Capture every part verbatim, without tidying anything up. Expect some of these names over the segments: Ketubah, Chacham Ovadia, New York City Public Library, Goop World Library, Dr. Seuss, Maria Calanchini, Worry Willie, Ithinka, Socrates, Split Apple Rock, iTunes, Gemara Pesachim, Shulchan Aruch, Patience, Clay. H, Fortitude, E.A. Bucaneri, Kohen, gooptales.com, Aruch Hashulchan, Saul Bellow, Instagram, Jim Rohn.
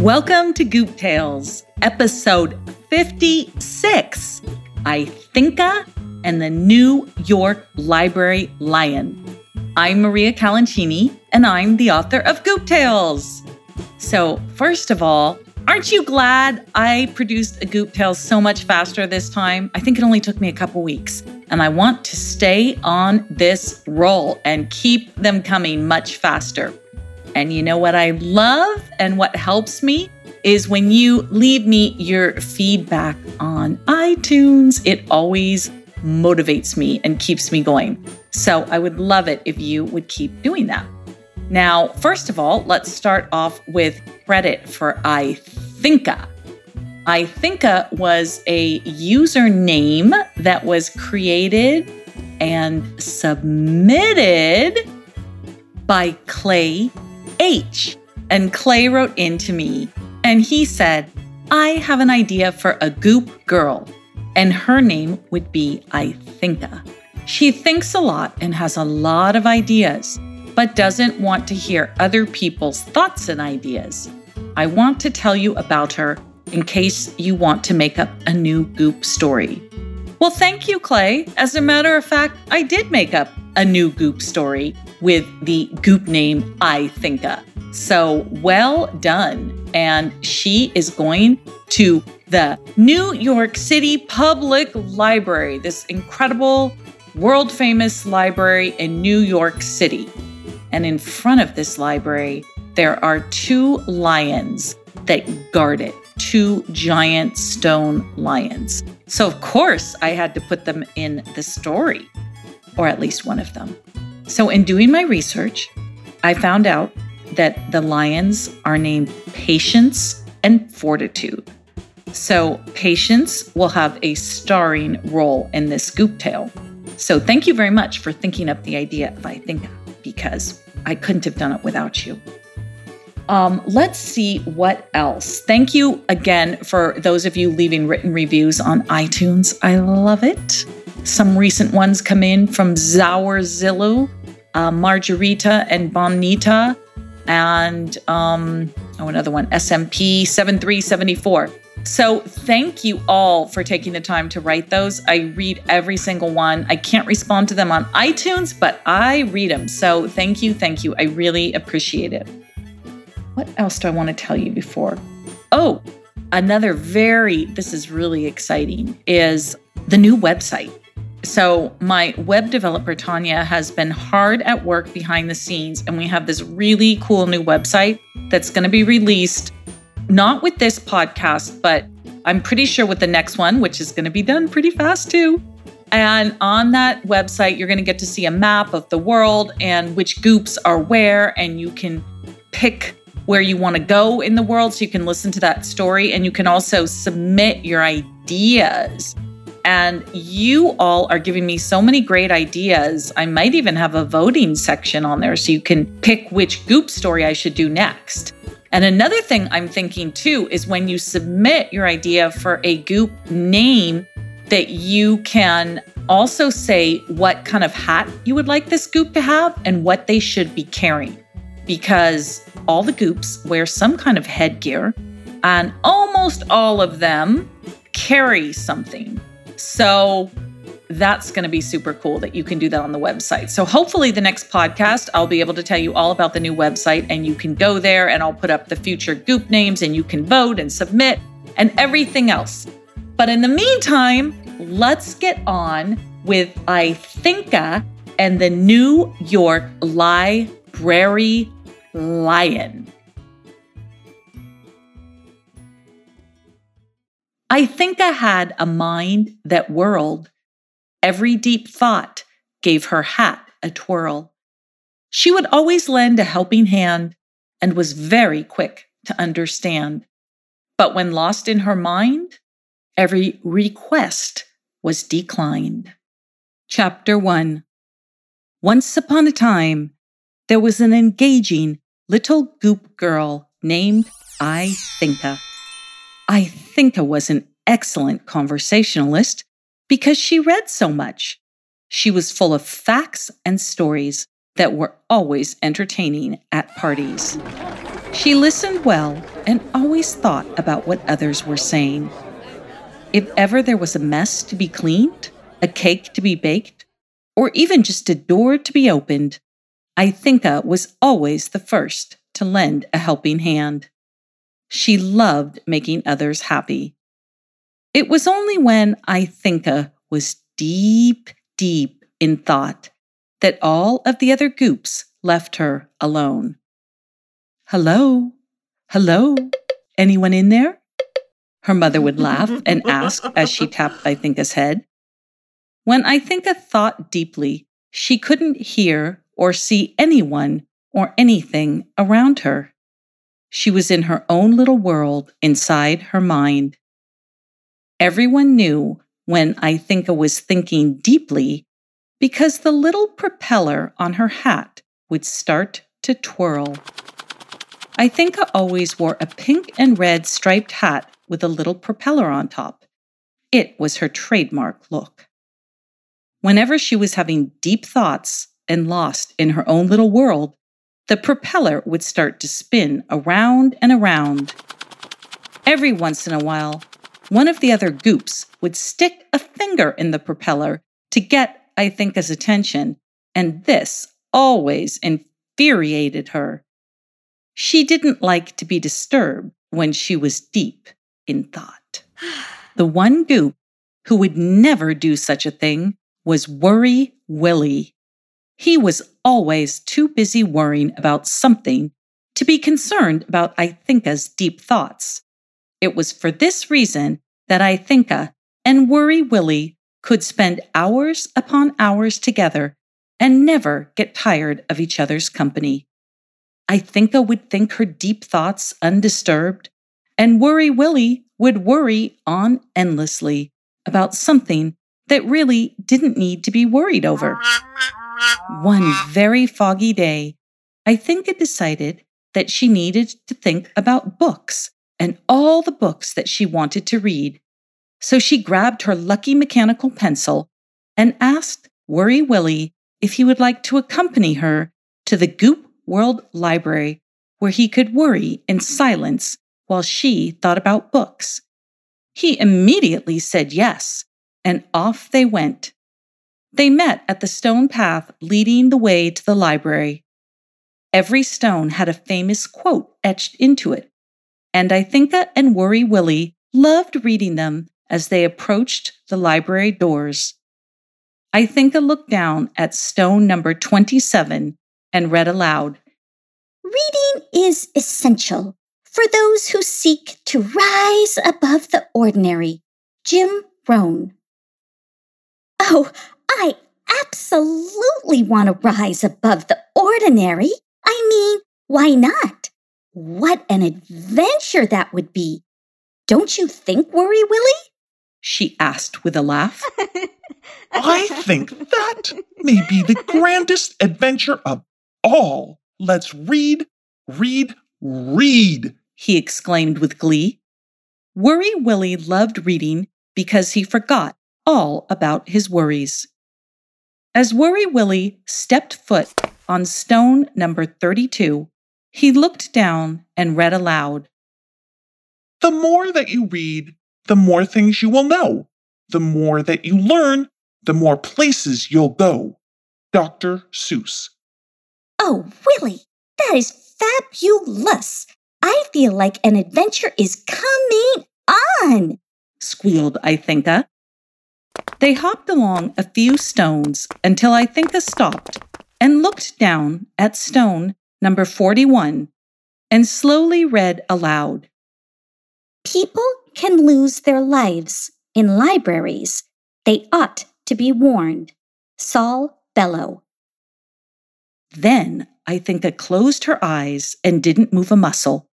Welcome to Goop Tales, episode fifty-six, Ithinka and the New York Library Lion. I'm Maria Calanchini, and I'm the author of Goop Tales. So first of all, aren't you glad I produced a Goop Tales so much faster this time? I think it only took me a couple weeks, and I want to stay on this roll and keep them coming much faster. And you know what I love and what helps me is when you leave me your feedback on iTunes. It always motivates me and keeps me going. So I would love it if you would keep doing that. Now, first of all, let's start off with credit for Ithinka. Ithinka was a username that was created and submitted by Clay H. And Clay wrote in to me and he said, I have an idea for a goop girl and her name would be Ithinka. She thinks a lot and has a lot of ideas, but doesn't want to hear other people's thoughts and ideas. I want to tell you about her in case you want to make up a new goop story. Well, thank you, Clay. As a matter of fact, I did make up a new goop story with the goop name Ithinka. So well done. And she is going to the New York City Public Library, this incredible world-famous library in New York City. And in front of this library, there are two lions that guard it, two giant stone lions. So of course I had to put them in the story, or at least one of them. So in doing my research, I found out that the lions are named Patience and Fortitude. So Patience will have a starring role in this Goop Tale. So thank you very much for thinking up the idea of Ithinka, because I couldn't have done it without you. Um, let's see what else. Thank you again for those of you leaving written reviews on iTunes. I love it. Some recent ones come in from Zaurzillu, uh, Margarita and Bonita, and um, oh, another one, S M P seven three seven four. So thank you all for taking the time to write those. I read every single one. I can't respond to them on iTunes, but I read them. So thank you. Thank you. I really appreciate it. What else do I want to tell you before? Oh, another very, this is really exciting, is the new website. So my web developer, Tanya, has been hard at work behind the scenes, and we have this really cool new website that's going to be released, not with this podcast, but I'm pretty sure with the next one, which is going to be done pretty fast too. And on that website, you're going to get to see a map of the world and which goops are where, and you can pick where you want to go in the world so you can listen to that story, and you can also submit your ideas. And you all are giving me so many great ideas. I might even have a voting section on there so you can pick which goop story I should do next. And another thing I'm thinking too is when you submit your idea for a goop name, that you can also say what kind of hat you would like this goop to have and what they should be carrying. Because all the goops wear some kind of headgear and almost all of them carry something. So that's going to be super cool that you can do that on the website. So hopefully the next podcast, I'll be able to tell you all about the new website, and you can go there and I'll put up the future goop names and you can vote and submit and everything else. But in the meantime, let's get on with Ithinka and the New York Library Lion. Ithinka had a mind that whirled. Every deep thought gave her hat a twirl. She would always lend a helping hand and was very quick to understand. But when lost in her mind, every request was declined. Chapter one. Once upon a time, there was an engaging little goop girl named Ithinka. Ithinka was an excellent conversationalist because she read so much. She was full of facts and stories that were always entertaining at parties. She listened well and always thought about what others were saying. If ever there was a mess to be cleaned, a cake to be baked, or even just a door to be opened, Ithinka was always the first to lend a helping hand. She loved making others happy. It was only when Ithinka was deep, deep in thought that all of the other goops left her alone. Hello? Hello? Anyone in there? Her mother would laugh and ask as she tapped Ithinka's head. When Ithinka thought deeply, she couldn't hear or see anyone or anything around her. She was in her own little world inside her mind. Everyone knew when Ithinka was thinking deeply because the little propeller on her hat would start to twirl. Ithinka always wore a pink and red striped hat with a little propeller on top. It was her trademark look. Whenever she was having deep thoughts and lost in her own little world, the propeller would start to spin around and around. Every once in a while, one of the other goops would stick a finger in the propeller to get Ithinka's attention, and this always infuriated her. She didn't like to be disturbed when she was deep in thought. The one goop who would never do such a thing was Worry Willie. He was always too busy worrying about something to be concerned about Ithinka's deep thoughts. It was for this reason that Ithinka and Worry Willie could spend hours upon hours together and never get tired of each other's company. Ithinka would think her deep thoughts undisturbed, and Worry Willie would worry on endlessly about something that really didn't need to be worried over. One very foggy day, Ithinka decided that she needed to think about books and all the books that she wanted to read. So she grabbed her lucky mechanical pencil and asked Worry Willie if he would like to accompany her to the Goop World Library, where he could worry in silence while she thought about books. He immediately said yes, and off they went. They met at the stone path leading the way to the library. Every stone had a famous quote etched into it, and Ithinka and Worry Willie loved reading them as they approached the library doors. Ithinka looked down at stone number twenty-seven and read aloud, "Reading is essential for those who seek to rise above the ordinary. Jim Rohn." Oh, I absolutely want to rise above the ordinary. I mean, why not? What an adventure that would be. Don't you think, Worry Willie? She asked with a laugh. I think that may be the grandest adventure of all. Let's read, read, read, he exclaimed with glee. Worry Willie loved reading because he forgot all about his worries. As Worry Willie stepped foot on stone number thirty-two, he looked down and read aloud, "The more that you read, the more things you will know. The more that you learn, the more places you'll go. Doctor Seuss." Oh, Willie, that is fabulous. I feel like an adventure is coming on, squealed Ithinka. They hopped along a few stones until Ithinka stopped and looked down at stone number forty-one and slowly read aloud, "People can lose their lives in libraries. They ought to be warned. Saul Bellow." Then Ithinka closed her eyes and didn't move a muscle.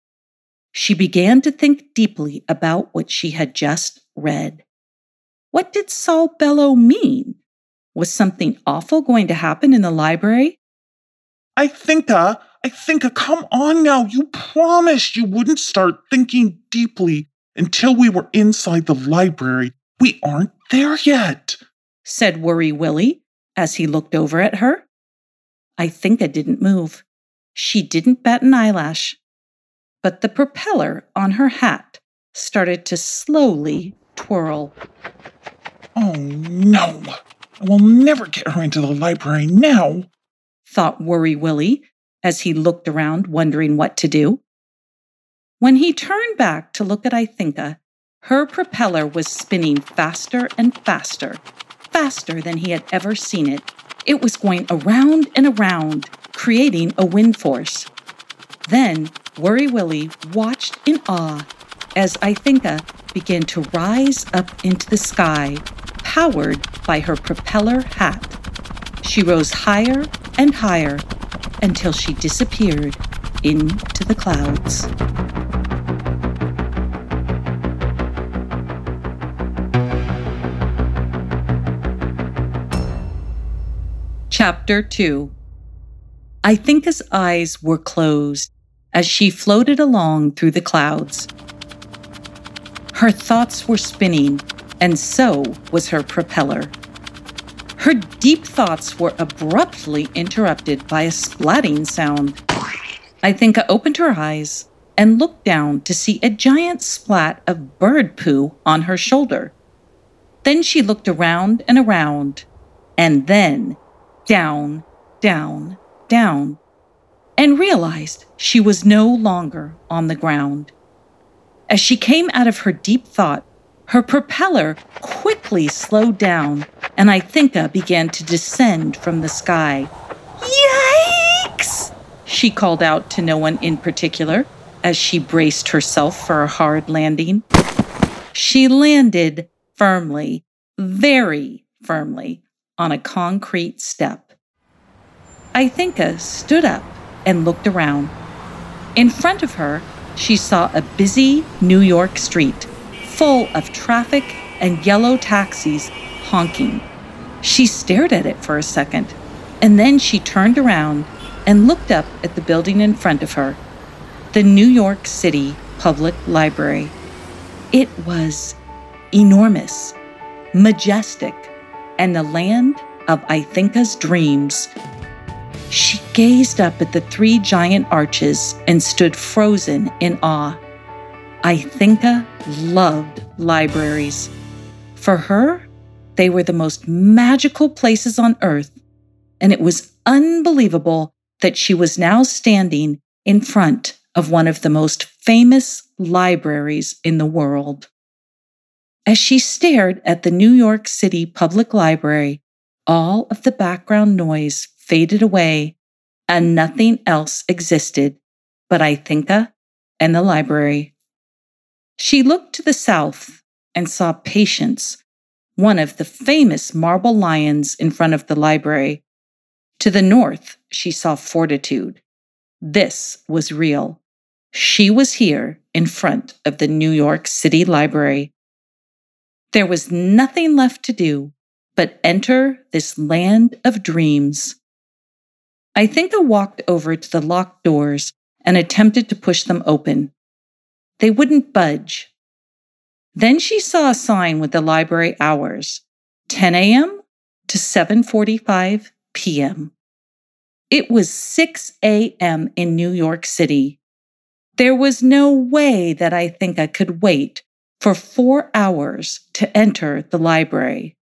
She began to think deeply about what she had just read. What did Saul Bellow mean? Was something awful going to happen in the library? Ithinka, Ithinka, come on now. You promised you wouldn't start thinking deeply until we were inside the library. We aren't there yet, said Worry Willie as he looked over at her. Ithinka didn't move. She didn't bat an eyelash. but the propeller on her hat started to slowly twirl. Oh, no! I will never get her into the library now, thought Worry Willie as he looked around, wondering what to do. When he turned back to look at Ithinka, her propeller was spinning faster and faster, faster than he had ever seen it. It was going around and around, creating a wind force. Then Worry Willie watched in awe as Ithinka began to rise up into the sky, powered by her propeller hat. She rose higher and higher until she disappeared into the clouds. Chapter two. Ithinka's eyes were closed as she floated along through the clouds. Her thoughts were spinning, and so was her propeller. Her deep thoughts were abruptly interrupted by a splatting sound. Ithinka opened her eyes and looked down to see a giant splat of bird poo on her shoulder. Then she looked around and around, and then down, down, down, and realized she was no longer on the ground. As she came out of her deep thought, her propeller quickly slowed down, and Ithinka began to descend from the sky. Yikes! She called out to no one in particular as she braced herself for a hard landing. She landed firmly, very firmly, on a concrete step. Ithinka stood up and looked around. In front of her, she saw a busy New York street full of traffic and yellow taxis honking. She stared at it for a second, and then she turned around and looked up at the building in front of her, the New York City Public Library. It was enormous, majestic, and the land of Ithinka's dreams. She gazed up at the three giant arches and stood frozen in awe. Ithinka loved libraries. For her, they were the most magical places on earth, and it was unbelievable that she was now standing in front of one of the most famous libraries in the world. As she stared at the New York City Public Library, all of the background noise faded away, and nothing else existed but Ithinka and the library. She looked to the south and saw Patience, one of the famous marble lions in front of the library. To the north, she saw Fortitude. This was real. She was here in front of the New York City Library. There was nothing left to do but enter this land of dreams. Ithinka walked over to the locked doors and attempted to push them open. They wouldn't budge. Then she saw a sign with the library hours, ten a.m. to seven forty-five p.m. It was six a.m. in New York City. There was no way that Ithinka could wait for four hours to enter the library.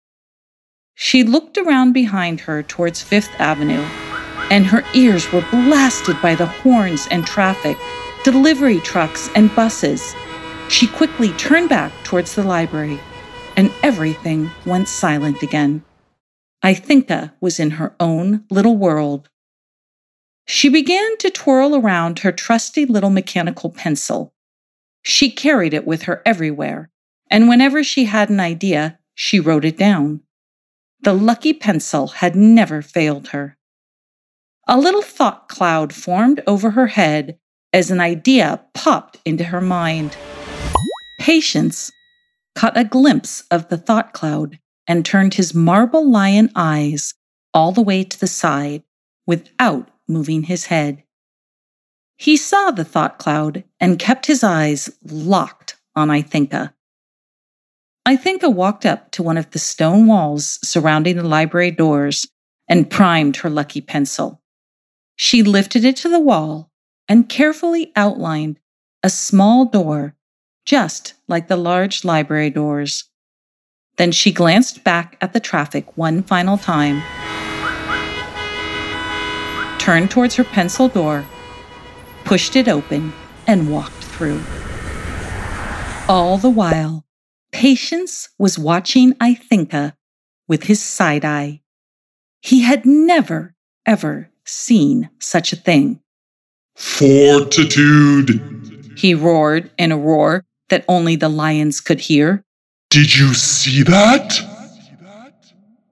She looked around behind her towards Fifth Avenue, and her ears were blasted by the horns and traffic, delivery trucks and buses. She quickly turned back towards the library, and everything went silent again. Ithinka was in her own little world. She began to twirl around her trusty little mechanical pencil. She carried it with her everywhere, and whenever she had an idea, she wrote it down. The lucky pencil had never failed her. A little thought cloud formed over her head as an idea popped into her mind. Patience caught a glimpse of the thought cloud and turned his marble lion eyes all the way to the side without moving his head. He saw the thought cloud and kept his eyes locked on Ithinka. Ithinka walked up to one of the stone walls surrounding the library doors and primed her lucky pencil. She lifted it to the wall and carefully outlined a small door, just like the large library doors. Then she glanced back at the traffic one final time, turned towards her pencil door, pushed it open, and walked through. All the while, Patience was watching Ithinka with his side eye. He had never, ever seen such a thing. Fortitude, he roared in a roar that only the lions could hear. Did you see that?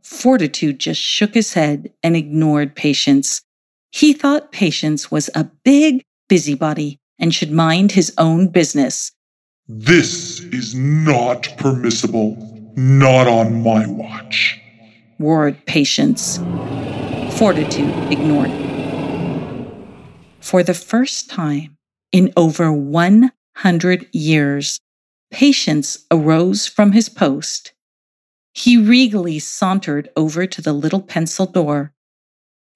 Fortitude just shook his head and ignored Patience. He thought Patience was a big busybody and should mind his own business. This is not permissible. Not on my watch, roared Patience. Fortitude ignored him. For the first time in over one hundred years, Patience arose from his post. He regally sauntered over to the little pencil door,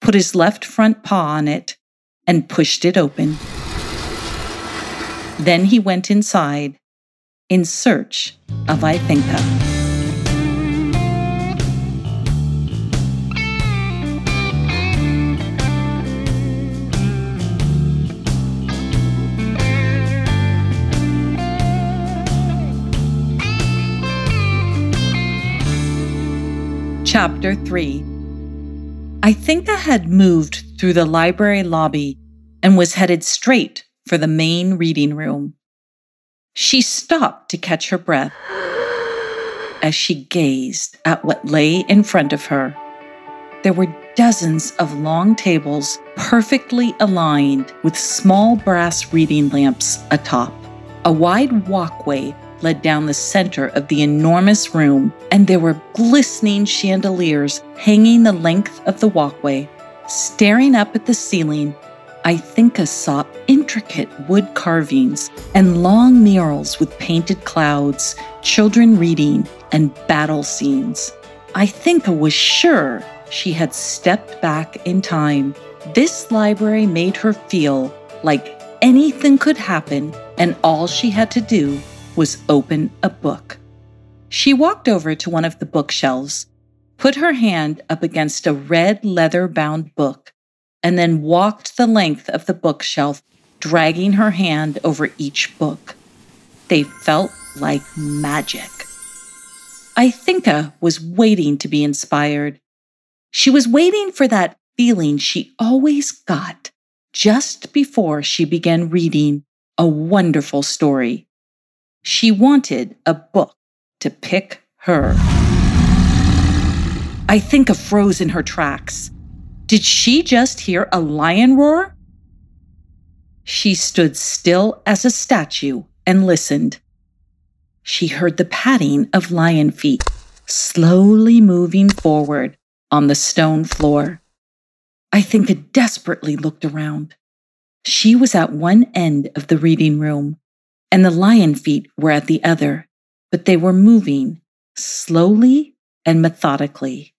put his left front paw on it, and pushed it open. Then he went inside in search of Ithinka. Chapter three. Ithinka had moved through the library lobby and was headed straight for the main reading room. She stopped to catch her breath as she gazed at what lay in front of her. There were dozens of long tables perfectly aligned with small brass reading lamps atop. A wide walkway led down the center of the enormous room, and there were glistening chandeliers hanging the length of the walkway. Staring up at the ceiling, Ithinka saw intricate wood carvings and long murals with painted clouds, children reading, and battle scenes. Ithinka was sure she had stepped back in time. This library made her feel like anything could happen, and all she had to do was open a book. She walked over to one of the bookshelves, put her hand up against a red leather-bound book, and then walked the length of the bookshelf, dragging her hand over each book. They felt like magic. Ithinka was waiting to be inspired. She was waiting for that feeling she always got just before she began reading a wonderful story. She wanted a book to pick her. Ithinka froze in her tracks. Did she just hear a lion roar? She stood still as a statue and listened. She heard the padding of lion feet slowly moving forward on the stone floor. Ithinka desperately looked around. She was at one end of the reading room, and the lion feet were at the other, but they were moving slowly and methodically.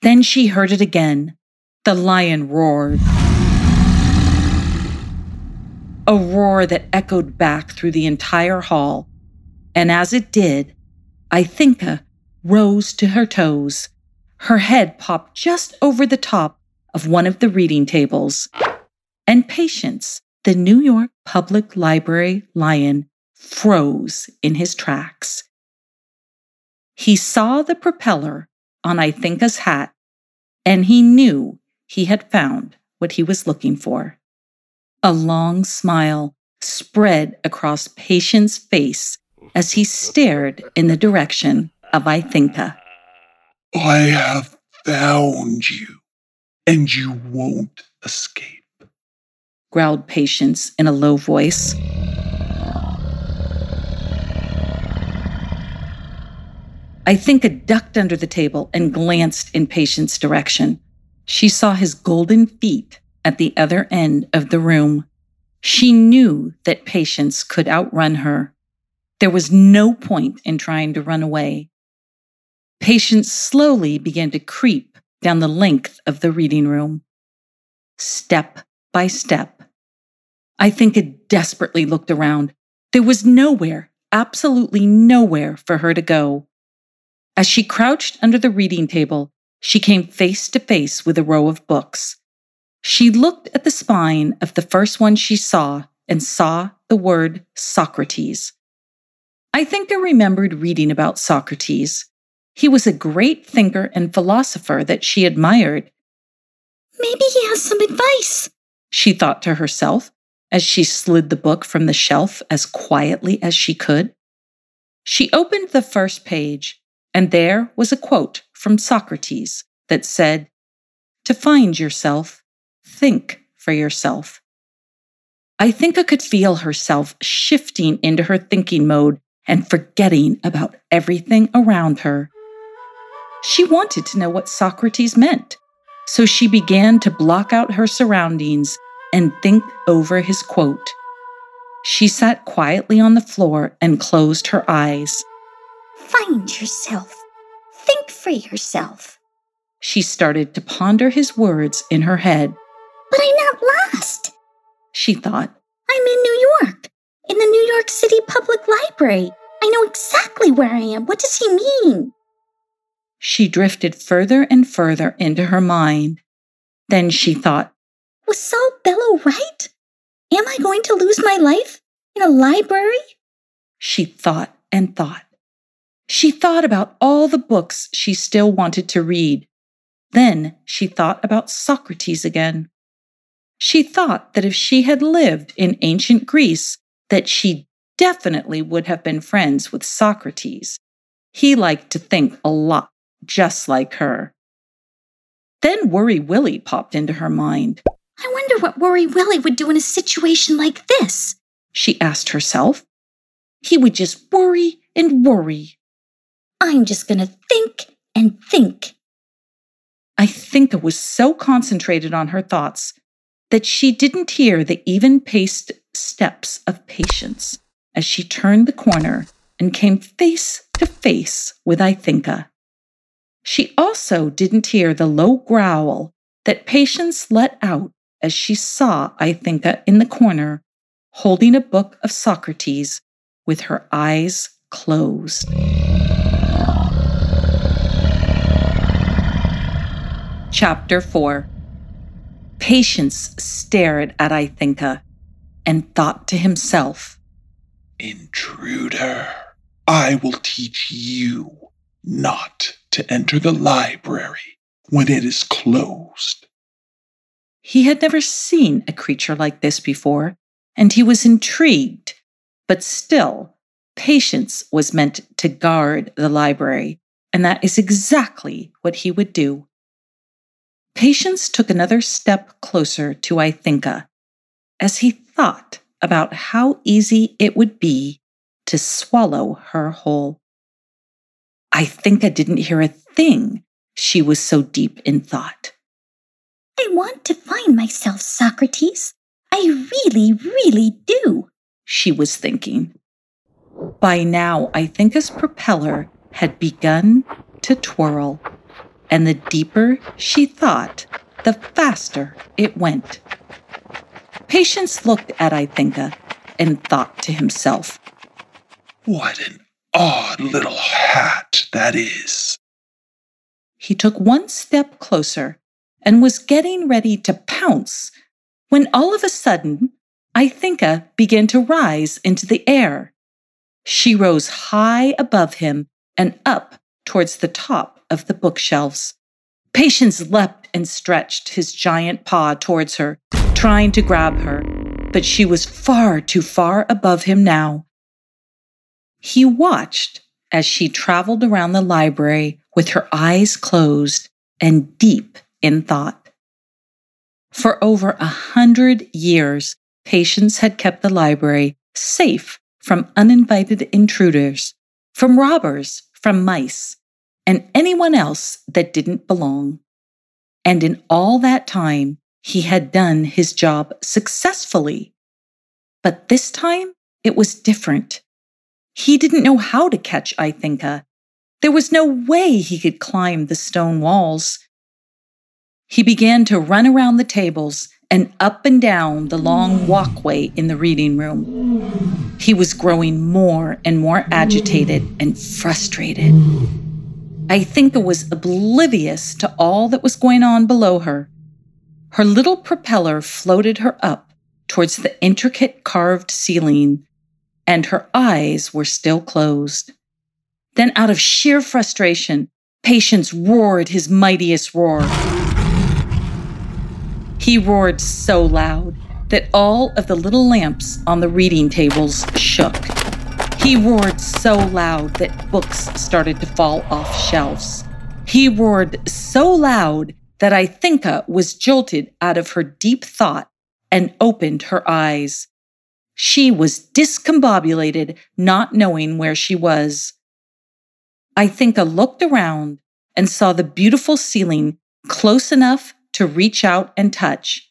Then she heard it again. The lion roared. A roar that echoed back through the entire hall, and as it did, Ithinka rose to her toes. Her head popped just over the top of one of the reading tables, and Patience, the New York Public Library lion, froze in his tracks. He saw the propeller on Ithinka's hat, and he knew he had found what he was looking for. A long smile spread across Patience's face as he stared in the direction of Ithinka. I have found you, and you won't escape, growled Patience in a low voice. Ithinka ducked under the table and glanced in Patience's direction. She saw his golden feet at the other end of the room. She knew that Patience could outrun her. There was no point in trying to run away. Patience slowly began to creep down the length of the reading room. Step by step, Ithinka desperately looked around. There was nowhere, absolutely nowhere for her to go. As she crouched under the reading table, she came face to face with a row of books. She looked at the spine of the first one she saw and saw the word Socrates. Ithinka remembered reading about Socrates. He was a great thinker and philosopher that she admired. Maybe he has some advice, she thought to herself as she slid the book from the shelf as quietly as she could. She opened the first page, and there was a quote from Socrates that said, "To find yourself, think for yourself." Ithinka could feel herself shifting into her thinking mode and forgetting about everything around her. She wanted to know what Socrates meant, so she began to block out her surroundings and think over his quote. She sat quietly on the floor and closed her eyes. Find yourself. Think for yourself. She started to ponder his words in her head. But I'm not lost, she thought. I'm in New York, in the New York City Public Library. I know exactly where I am. What does he mean? She drifted further and further into her mind. Then she thought, was Saul Bellow right? Am I going to lose my life in a library? She thought and thought. She thought about all the books she still wanted to read. Then she thought about Socrates again. She thought that if she had lived in ancient Greece, that she definitely would have been friends with Socrates. He liked to think a lot, just like her. Then Worry Willie popped into her mind. I wonder what Worry Willie would do in a situation like this, she asked herself. He would just worry and worry. I'm just going to think and think. Ithinka was so concentrated on her thoughts that she didn't hear the even-paced steps of Patience as she turned the corner and came face to face with Ithinka. She also didn't hear the low growl that Patience let out as she saw Ithinka in the corner, holding a book of Socrates with her eyes closed. Chapter four. Patience stared at Ithinka and thought to himself, Intruder, I will teach you not to enter the library when it is closed. He had never seen a creature like this before, and he was intrigued, but still, Patience was meant to guard the library, and that is exactly what he would do. Patience took another step closer to Ithinka as he thought about how easy it would be to swallow her whole. Ithinka didn't hear a thing. She was so deep in thought. I want to find myself, Socrates. I really, really do, she was thinking. By now, Ithinka's propeller had begun to twirl, and the deeper she thought, the faster it went. Patience looked at Ithinka and thought to himself, What an odd little hat that is. He took one step closer and was getting ready to pounce when all of a sudden, Ithinka began to rise into the air. She rose high above him and up towards the top of the bookshelves. Patience leapt and stretched his giant paw towards her, trying to grab her, but she was far too far above him now. He watched as she traveled around the library with her eyes closed and deep in thought. For over a hundred years, Patience had kept the library safe from uninvited intruders, from robbers, from mice, and anyone else that didn't belong. And in all that time, he had done his job successfully. But this time, it was different. He didn't know how to catch Ithinka. There was no way he could climb the stone walls. He began to run around the tables and up and down the long walkway in the reading room. He was growing more and more agitated and frustrated. Ithinka was oblivious to all that was going on below her. Her little propeller floated her up towards the intricate carved ceiling, and her eyes were still closed. Then, out of sheer frustration, Patience roared his mightiest roar. He roared so loud that all of the little lamps on the reading tables shook. He roared so loud that books started to fall off shelves. He roared so loud that Ithinka was jolted out of her deep thought and opened her eyes. She was discombobulated, not knowing where she was. Ithinka looked around and saw the beautiful ceiling close enough to reach out and touch.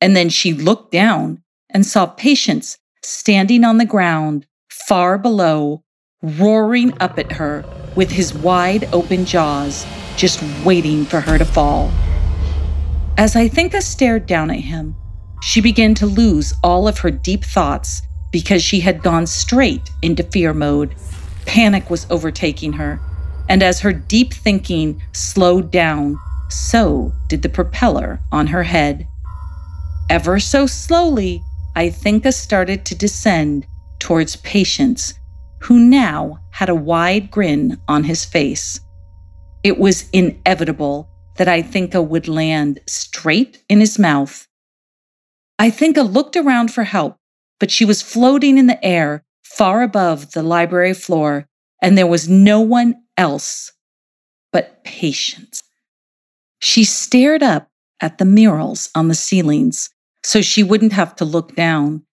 And then she looked down and saw Patience standing on the ground far below, roaring up at her with his wide open jaws, just waiting for her to fall. As Ithinka stared down at him, she began to lose all of her deep thoughts because she had gone straight into fear mode. Panic was overtaking her, and as her deep thinking slowed down, so did the propeller on her head. Ever so slowly, Ithinka started to descend towards Patience, who now had a wide grin on his face. It was inevitable that Ithinka would land straight in his mouth. Ithinka looked around for help, but she was floating in the air far above the library floor, and there was no one else but Patience. She stared up at the murals on the ceilings so she wouldn't have to look down,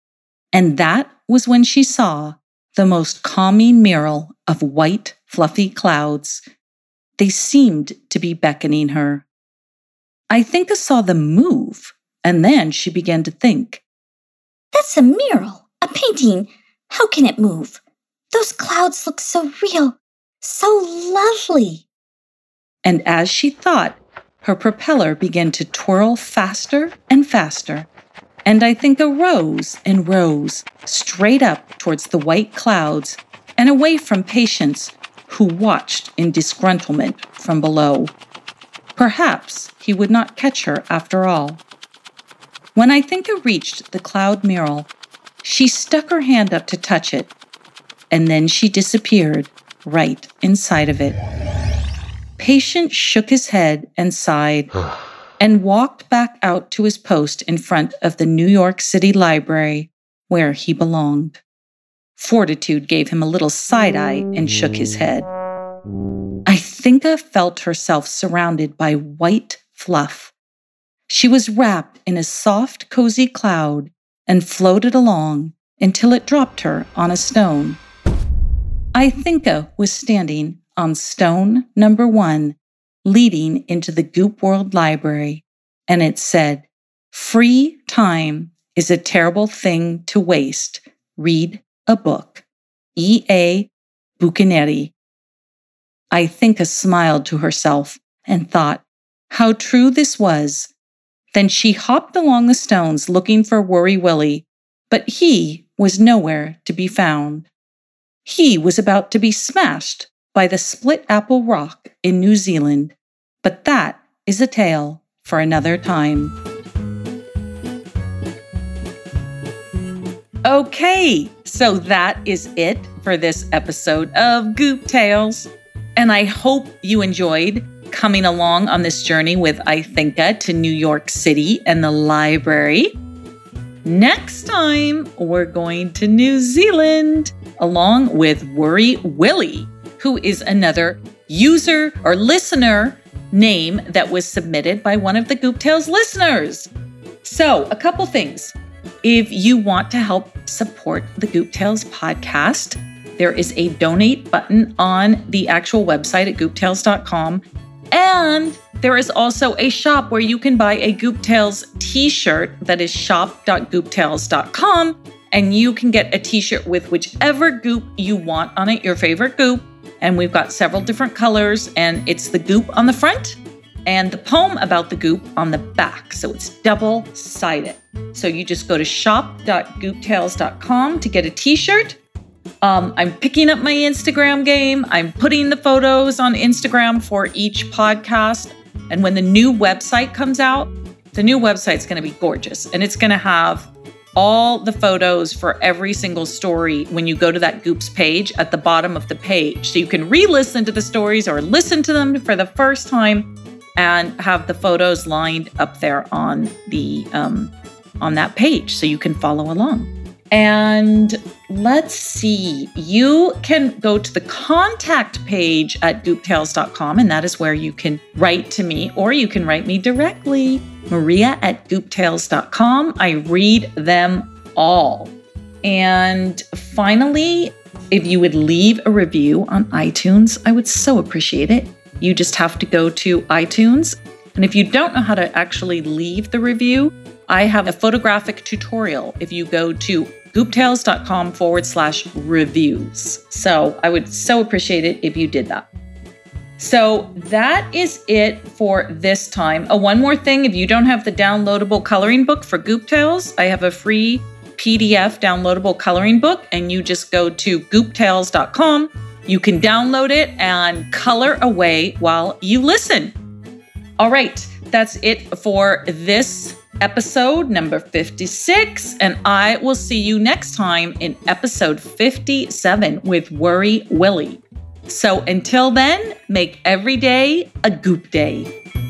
and that was when she saw the most calming mural of white, fluffy clouds. They seemed to be beckoning her. Ithinka saw them move, and then she began to think. That's a mural, a painting. How can it move? Those clouds look so real, so lovely. And as she thought, her propeller began to twirl faster and faster, and Ithinka rose and rose straight up towards the white clouds and away from Patience, who watched in disgruntlement from below. Perhaps he would not catch her after all. When Ithinka reached the cloud mural, she stuck her hand up to touch it, and then she disappeared right inside of it. Patience shook his head and sighed and walked back out to his post in front of the New York City Library, where he belonged. Fortitude gave him a little side-eye and shook his head. Ithinka felt herself surrounded by white fluff. She was wrapped in a soft, cozy cloud and floated along until it dropped her on a stone. Ithinka was standing on stone number one, leading into the Goop World Library, and it said, "Free time is a terrible thing to waste. Read a book. E A Bucaneri." Ithinka smiled to herself and thought how true this was. Then she hopped along the stones looking for Worry Willie, but he was nowhere to be found. He was about to be smashed by the Split Apple Rock in New Zealand, but that is a tale for another time. Okay, so that is it for this episode of Goop Tales, and I hope you enjoyed coming along on this journey with Ithinka to New York City and the library. Next time, we're going to New Zealand along with Worry Willie, who is another user or listener name that was submitted by one of the Goop Tales listeners. So, a couple things. If you want to help support the Goop Tales podcast, there is a donate button on the actual website at goop tales dot com. And there is also a shop where you can buy a Goop Tales t-shirt that is shop dot goop tales dot com, and you can get a t-shirt with whichever goop you want on it, your favorite goop. And we've got several different colors, and it's the goop on the front and the poem about the goop on the back. So it's double-sided. So you just go to shop dot goop tales dot com to get a t-shirt. Um, I'm picking up my Instagram game. I'm putting the photos on Instagram for each podcast. And when the new website comes out, the new website's going to be gorgeous. And it's going to have all the photos for every single story when you go to that Goops page at the bottom of the page. So you can re-listen to the stories or listen to them for the first time and have the photos lined up there on the um, on that page so you can follow along. And let's see, you can go to the contact page at goop tales dot com, and that is where you can write to me, or you can write me directly, maria at goop tales dot com. I read them all. And finally, if you would leave a review on iTunes, I would so appreciate it. You just have to go to iTunes. And if you don't know how to actually leave the review, I have a photographic tutorial if you go to gooptales.com forward slash reviews. So I would so appreciate it if you did that. So that is it for this time. Oh, one more thing. If you don't have the downloadable coloring book for Goop Tales, I have a free P D F downloadable coloring book, and you just go to goop tales dot com. You can download it and color away while you listen. All right. That's it for this episode number fifty-six, and I will see you next time in episode fifty-seven with Worry Willie. So until then, make every day a Goop Day.